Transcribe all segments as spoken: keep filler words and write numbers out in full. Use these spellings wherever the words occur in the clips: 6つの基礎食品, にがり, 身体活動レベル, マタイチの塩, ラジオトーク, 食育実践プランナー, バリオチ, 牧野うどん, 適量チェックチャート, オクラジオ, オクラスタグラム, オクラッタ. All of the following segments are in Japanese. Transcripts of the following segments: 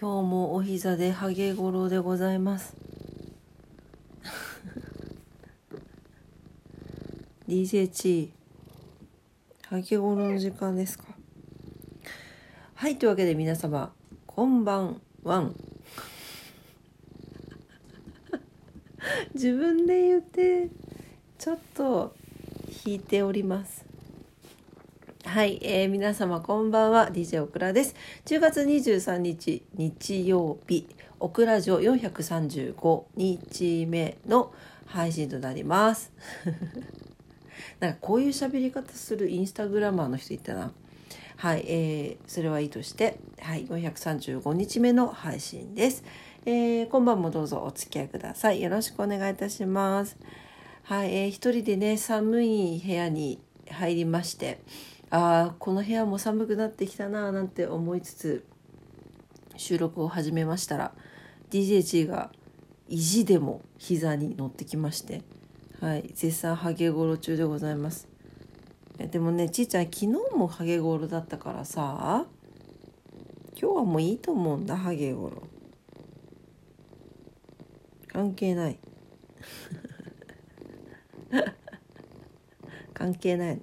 今日もお膝でハゲゴロでございますディージェージー ハゲゴロの時間ですか。はい、というわけで皆様こんばんはん自分で言ってちょっと引いております。はい、えー、皆様こんばんは、 ディージェー オクラです。じゅうがつにじゅうさんにち日曜日、オクラジオよんひゃくさんじゅうごにちめの配信となりますなんかこういう喋り方するインスタグラマーの人いたな。はい、えー、それはいいとして、はい、よんひゃくさんじゅうごにちめの配信です。えー、今晩もどうぞお付き合いください。よろしくお願いいたします。はい、えー、一人でね、寒い部屋に入りまして、あーこの部屋も寒くなってきたななんて思いつつ収録を始めましたら ディージェージー が意地でも膝に乗ってきまして、はい、絶賛ハゲゴロ中でございます。でもね、ちーちゃん昨日もハゲゴロだったからさ、今日はもういいと思うんだ。ハゲゴロ関係ない関係ないの、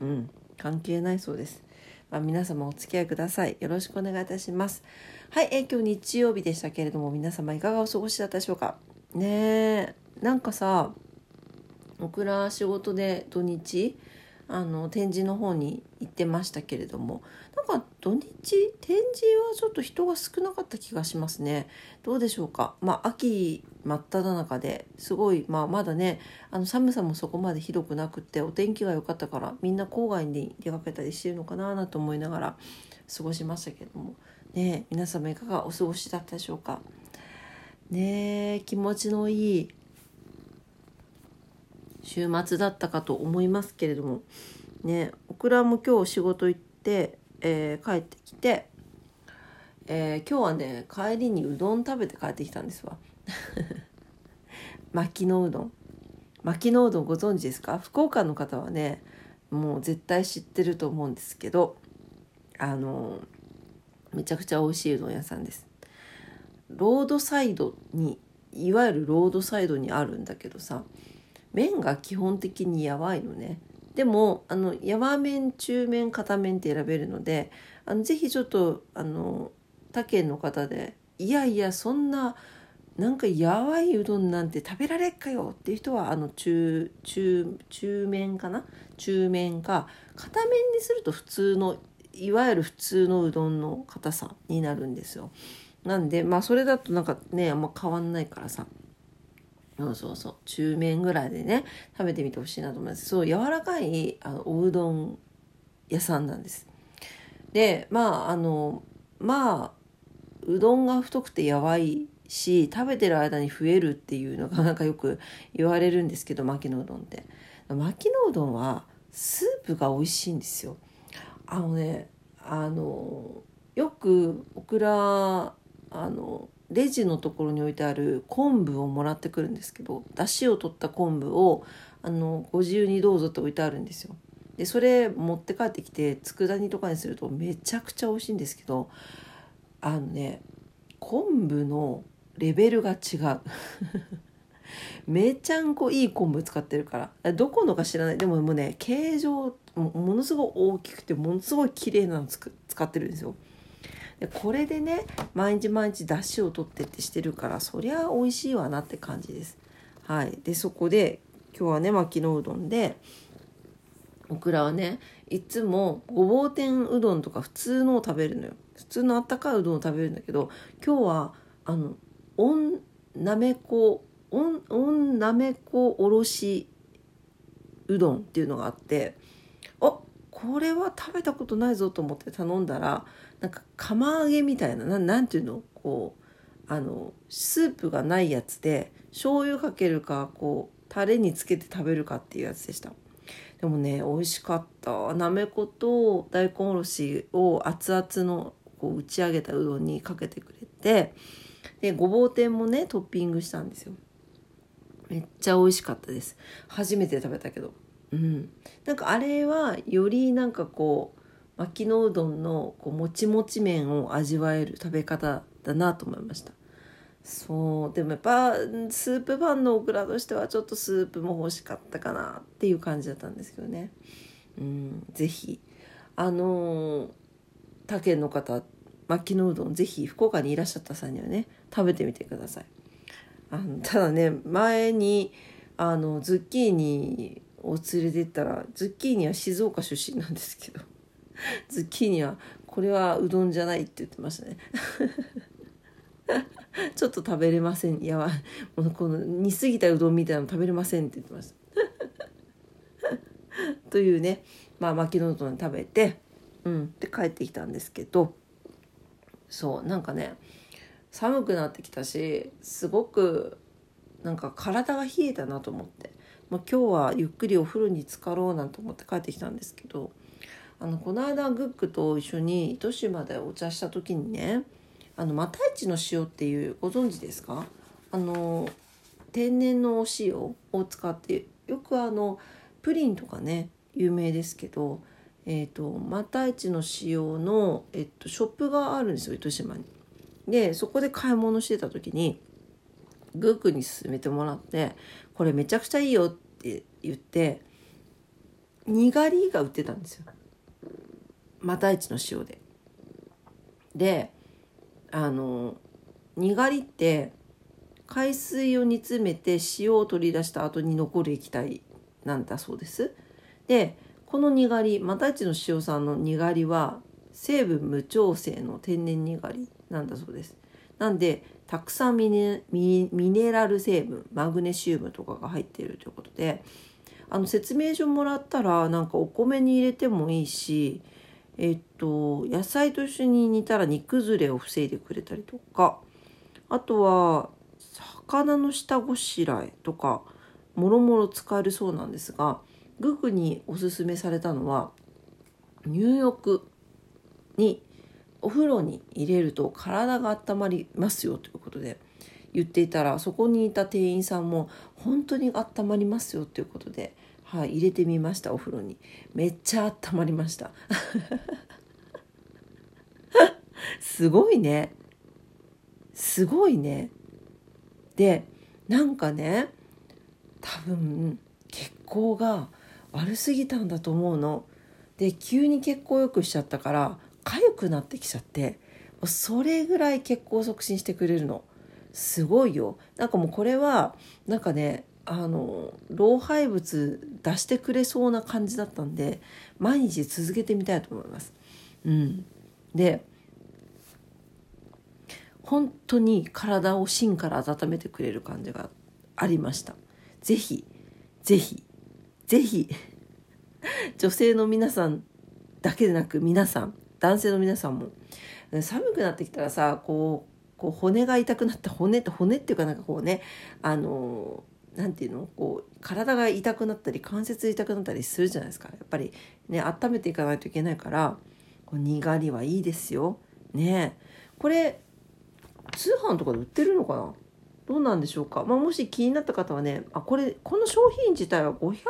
うん、関係ないそうです。まあ、皆様お付き合いください。よろしくお願いいたします。はい、え今日日曜日でしたけれども、皆様いかがお過ごしだったでしょうかね。えなんかさ、僕ら仕事で土日あの展示の方に行ってましたけれども、なんか土日展示はちょっと人が少なかった気がしますね。どうでしょうか。まあ秋真っ只中ですごい、まあ、まだねあの寒さもそこまでひどくなくってお天気が良かったから、みんな郊外に出かけたりしてるのかななと思いながら過ごしましたけれどもね。皆様いかがお過ごしだったでしょうかね。気持ちのいい週末だったかと思いますけれどもね。オクラも今日仕事行って、えー、帰ってきて、えー、今日はね帰りにうどん食べて帰ってきたんですわ牧野うどん、牧野うどんご存知ですか。福岡の方はねもう絶対知ってると思うんですけど、あのめちゃくちゃ美味しいうどん屋さんです。ロードサイドに、いわゆるロードサイドにあるんだけどさ、麺が基本的にやばいのね。でもあのやわ麺、中麺、片麺って選べるので、あのぜひちょっとあの他県の方で、いやいやそんななんかやばいうどんなんて食べられっかよっていう人は、あの中中中麺かな、中麺か片麺にすると普通の、いわゆる普通のうどんの硬さになるんですよ。なんでまあそれだとなんかねあんま変わんないからさ、そうそうそう中麺ぐらいでね食べてみてほしいなと思います。そう、柔らかいあのおうどん屋さんなんです。でまああのまあうどんが太くてやばいし、食べてる間に増えるっていうのがなんかよく言われるんですけど、牧野うどんって、牧野うどんはスープが美味しいんですよ。あのねあのよくオクラあのレジのところに置いてある昆布をもらってくるんですけど、出汁を取った昆布をあのご自由にどうぞって置いてあるんですよ。でそれ持って帰ってきて佃煮とかにするとめちゃくちゃ美味しいんですけど、あのね昆布のレベルが違うめちゃんこいい昆布使ってるから、どこのか知らない、でももうね形状ものすごい大きくてものすごい綺麗なの使ってるんですよ。これでね毎日毎日出汁を取ってってしてるから、そりゃ美味しいわなって感じです。はい、でそこで今日はね牧野うどんで、オクラはねいつもごぼう天うどんとか普通のを食べるのよ。普通のあったかいうどんを食べるんだけど、今日はあのおんなめこおんおんなめこおろしうどんっていうのがあって、あこれは食べたことないぞと思って頼んだら、なんか釜揚げみたいな、な、なんていうの、こうあのスープがないやつで醤油かけるかこうタレにつけて食べるかっていうやつでした。でもね美味しかった。なめこと大根おろしを熱々のこう打ち上げたうどんにかけてくれて、でごぼう天もねトッピングしたんですよ。めっちゃ美味しかったです。初めて食べたけど、うん、なんかあれはよりなんかこうきのうどんのこうもちもち麺を味わえる食べ方だなと思いました。そうでもやっぱスープファンのオクラとしてはちょっとスープも欲しかったかなっていう感じだったんですけどね。うん、ぜひあのー、他県の方牧野うどんぜひ福岡にいらっしゃった際にはね食べてみてください。あのただね前にあのズッキーニを連れて行ったらズッキーニは静岡出身なんですけどズッキーニはこれはうどんじゃないって言ってましたねちょっと食べれません、いやもうこの煮すぎたうどんみたいなの食べれませんって言ってましたというね、まあ、牧野うどん食べて、うん、で帰ってきたんですけど、そうなんかね寒くなってきたしすごくなんか体が冷えたなと思って、まあ、今日はゆっくりお風呂に浸かろうなんて思って帰ってきたんですけど、あのこの間グックと一緒に糸島でお茶した時にね、あのマタイチの塩っていうご存知ですか、あの天然のお塩を使ってよくあのプリンとかね有名ですけど、えーと、マタイチの塩の、えっと、ショップがあるんですよ糸島に。でそこで買い物してた時にグークに勧めてもらってこれめちゃくちゃいいよって言ってにがりが売ってたんですよマタイチの塩で。であのにがりって海水を煮詰めて塩を取り出した後に残る液体なんだそうです。でこのにがりマタイチの塩さんのにがりは成分無調整の天然にがりなんだそうです。なんでたくさんミネ、ミ、ミネラル成分マグネシウムとかが入っているということで、あの説明書もらったらなんかお米に入れてもいいし、えっと野菜と一緒に煮たら煮崩れを防いでくれたりとか、あとは魚の下ごしらえとかもろもろ使えるそうなんですが、グクにおすすめされたのは入浴にお風呂に入れると体が温まりますよということで言っていたら、そこにいた店員さんも本当に温まりますよということで、はい、入れてみましたお風呂に。めっちゃ温まりましたすごいねすごいね。でなんかね多分血行が悪すぎたんだと思うので、急に血行良くしちゃったから痒くなってきちゃって、それぐらい血行を促進してくれるのすごいよ。なんかもうこれはなんかねあの老廃物出してくれそうな感じだったんで毎日続けてみたいと思います、うん、で本当に体を芯から温めてくれる感じがありました。ぜひぜひぜひ女性の皆さんだけでなく皆さん男性の皆さんも、寒くなってきたらさこう、こう骨が痛くなった骨と骨っていうかなんかこうねあのなんていうのこう体が痛くなったり関節痛くなったりするじゃないですか。やっぱりね温めていかないといけないからこうにがりはいいですよね。これ通販とかで売ってるのかな、どうなんでしょうか、まあ、もし気になった方はね、あこれこの商品自体はごひゃ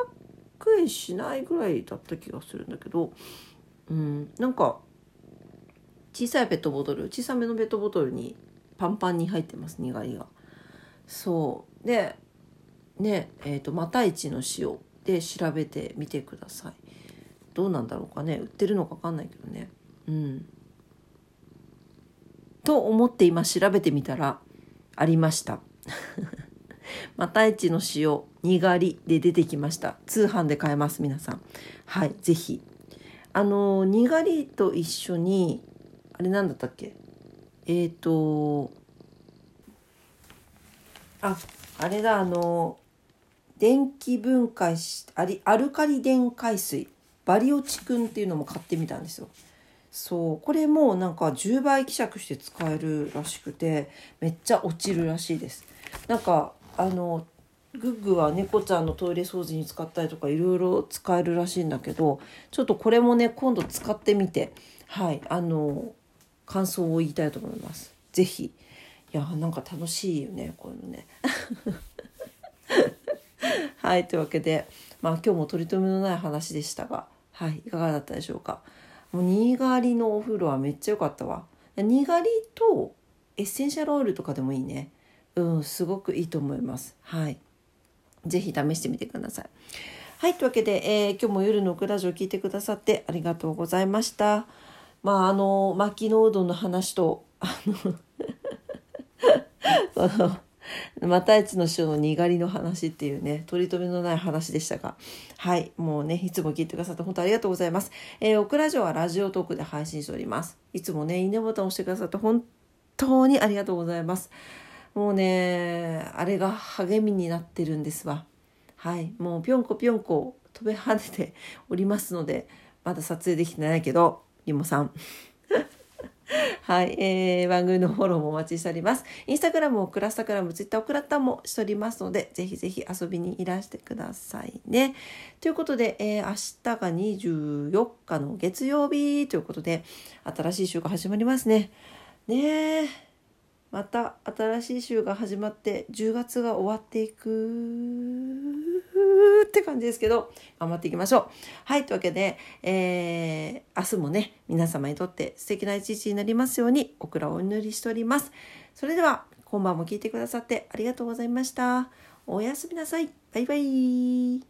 くえんしないぐらいだった気がするんだけど、うん、なんか小さいペットボトル小さめのペットボトルにパンパンに入ってますにがりが。そうでねえーとマタイチの塩で調べてみてください。どうなんだろうかね、売ってるのか分かんないけどね、うん、と思って今調べてみたらありましたマタイチの塩にがりで出てきました。通販で買えます皆さん、はいぜひ。あのにがりと一緒にあれなんだったっけえっとああれだあの電気分解しアルカリ電解水バリオチ君っていうのも買ってみたんですよ。そうこれもなんかじゅうばい希釈して使えるらしくてめっちゃ落ちるらしいです。なんかあのグッグは猫ちゃんのトイレ掃除に使ったりとかいろいろ使えるらしいんだけど、ちょっとこれもね今度使ってみてはいあの感想を言いたいと思います。ぜひ。いやなんか楽しいよねこういうのねはいというわけでまあ今日も取り留めのない話でしたが、はいいかがだったでしょうか。もうにがりのお風呂はめっちゃ良かったわ。にがりとエッセンシャルオイルとかでもいいね。うん、すごくいいと思います。はい。ぜひ試してみてください。はい、というわけで、えー、今日も夜のクラジオを聞いてくださってありがとうございました。まああの薪のうどんの話とあのまたいちの師匠のにがりの話っていうね、取り留めのない話でしたが、はい、もうね、いつも聞いてくださって本当ありがとうございます。えー、オクラジオはラジオトークで配信しております。いつもね、いいねボタンを押してくださって本当にありがとうございます。もうね、あれが励みになってるんですわ。はい、もうぴょんこぴょんこ飛び跳ねておりますので、まだ撮影できてないけど、リモさん。はい、えー、番組のフォローもお待ちしております。インスタグラム、オクラスタグラム、ツイッター、オクラッタもしておりますので、ぜひぜひ遊びにいらしてくださいね。ということで、えー、明日がにじゅうよっかの月曜日ということで、新しい週が始まりますね。ねえ、また新しい週が始まって、じゅうがつが終わっていくって感じですけど、頑張っていきましょう。はい、というわけで、えー、明日もね、皆様にとって素敵な一日になりますように、オクラをお祈りしております。それでは今晩も聞いてくださってありがとうございました。おやすみなさい。バイバイ。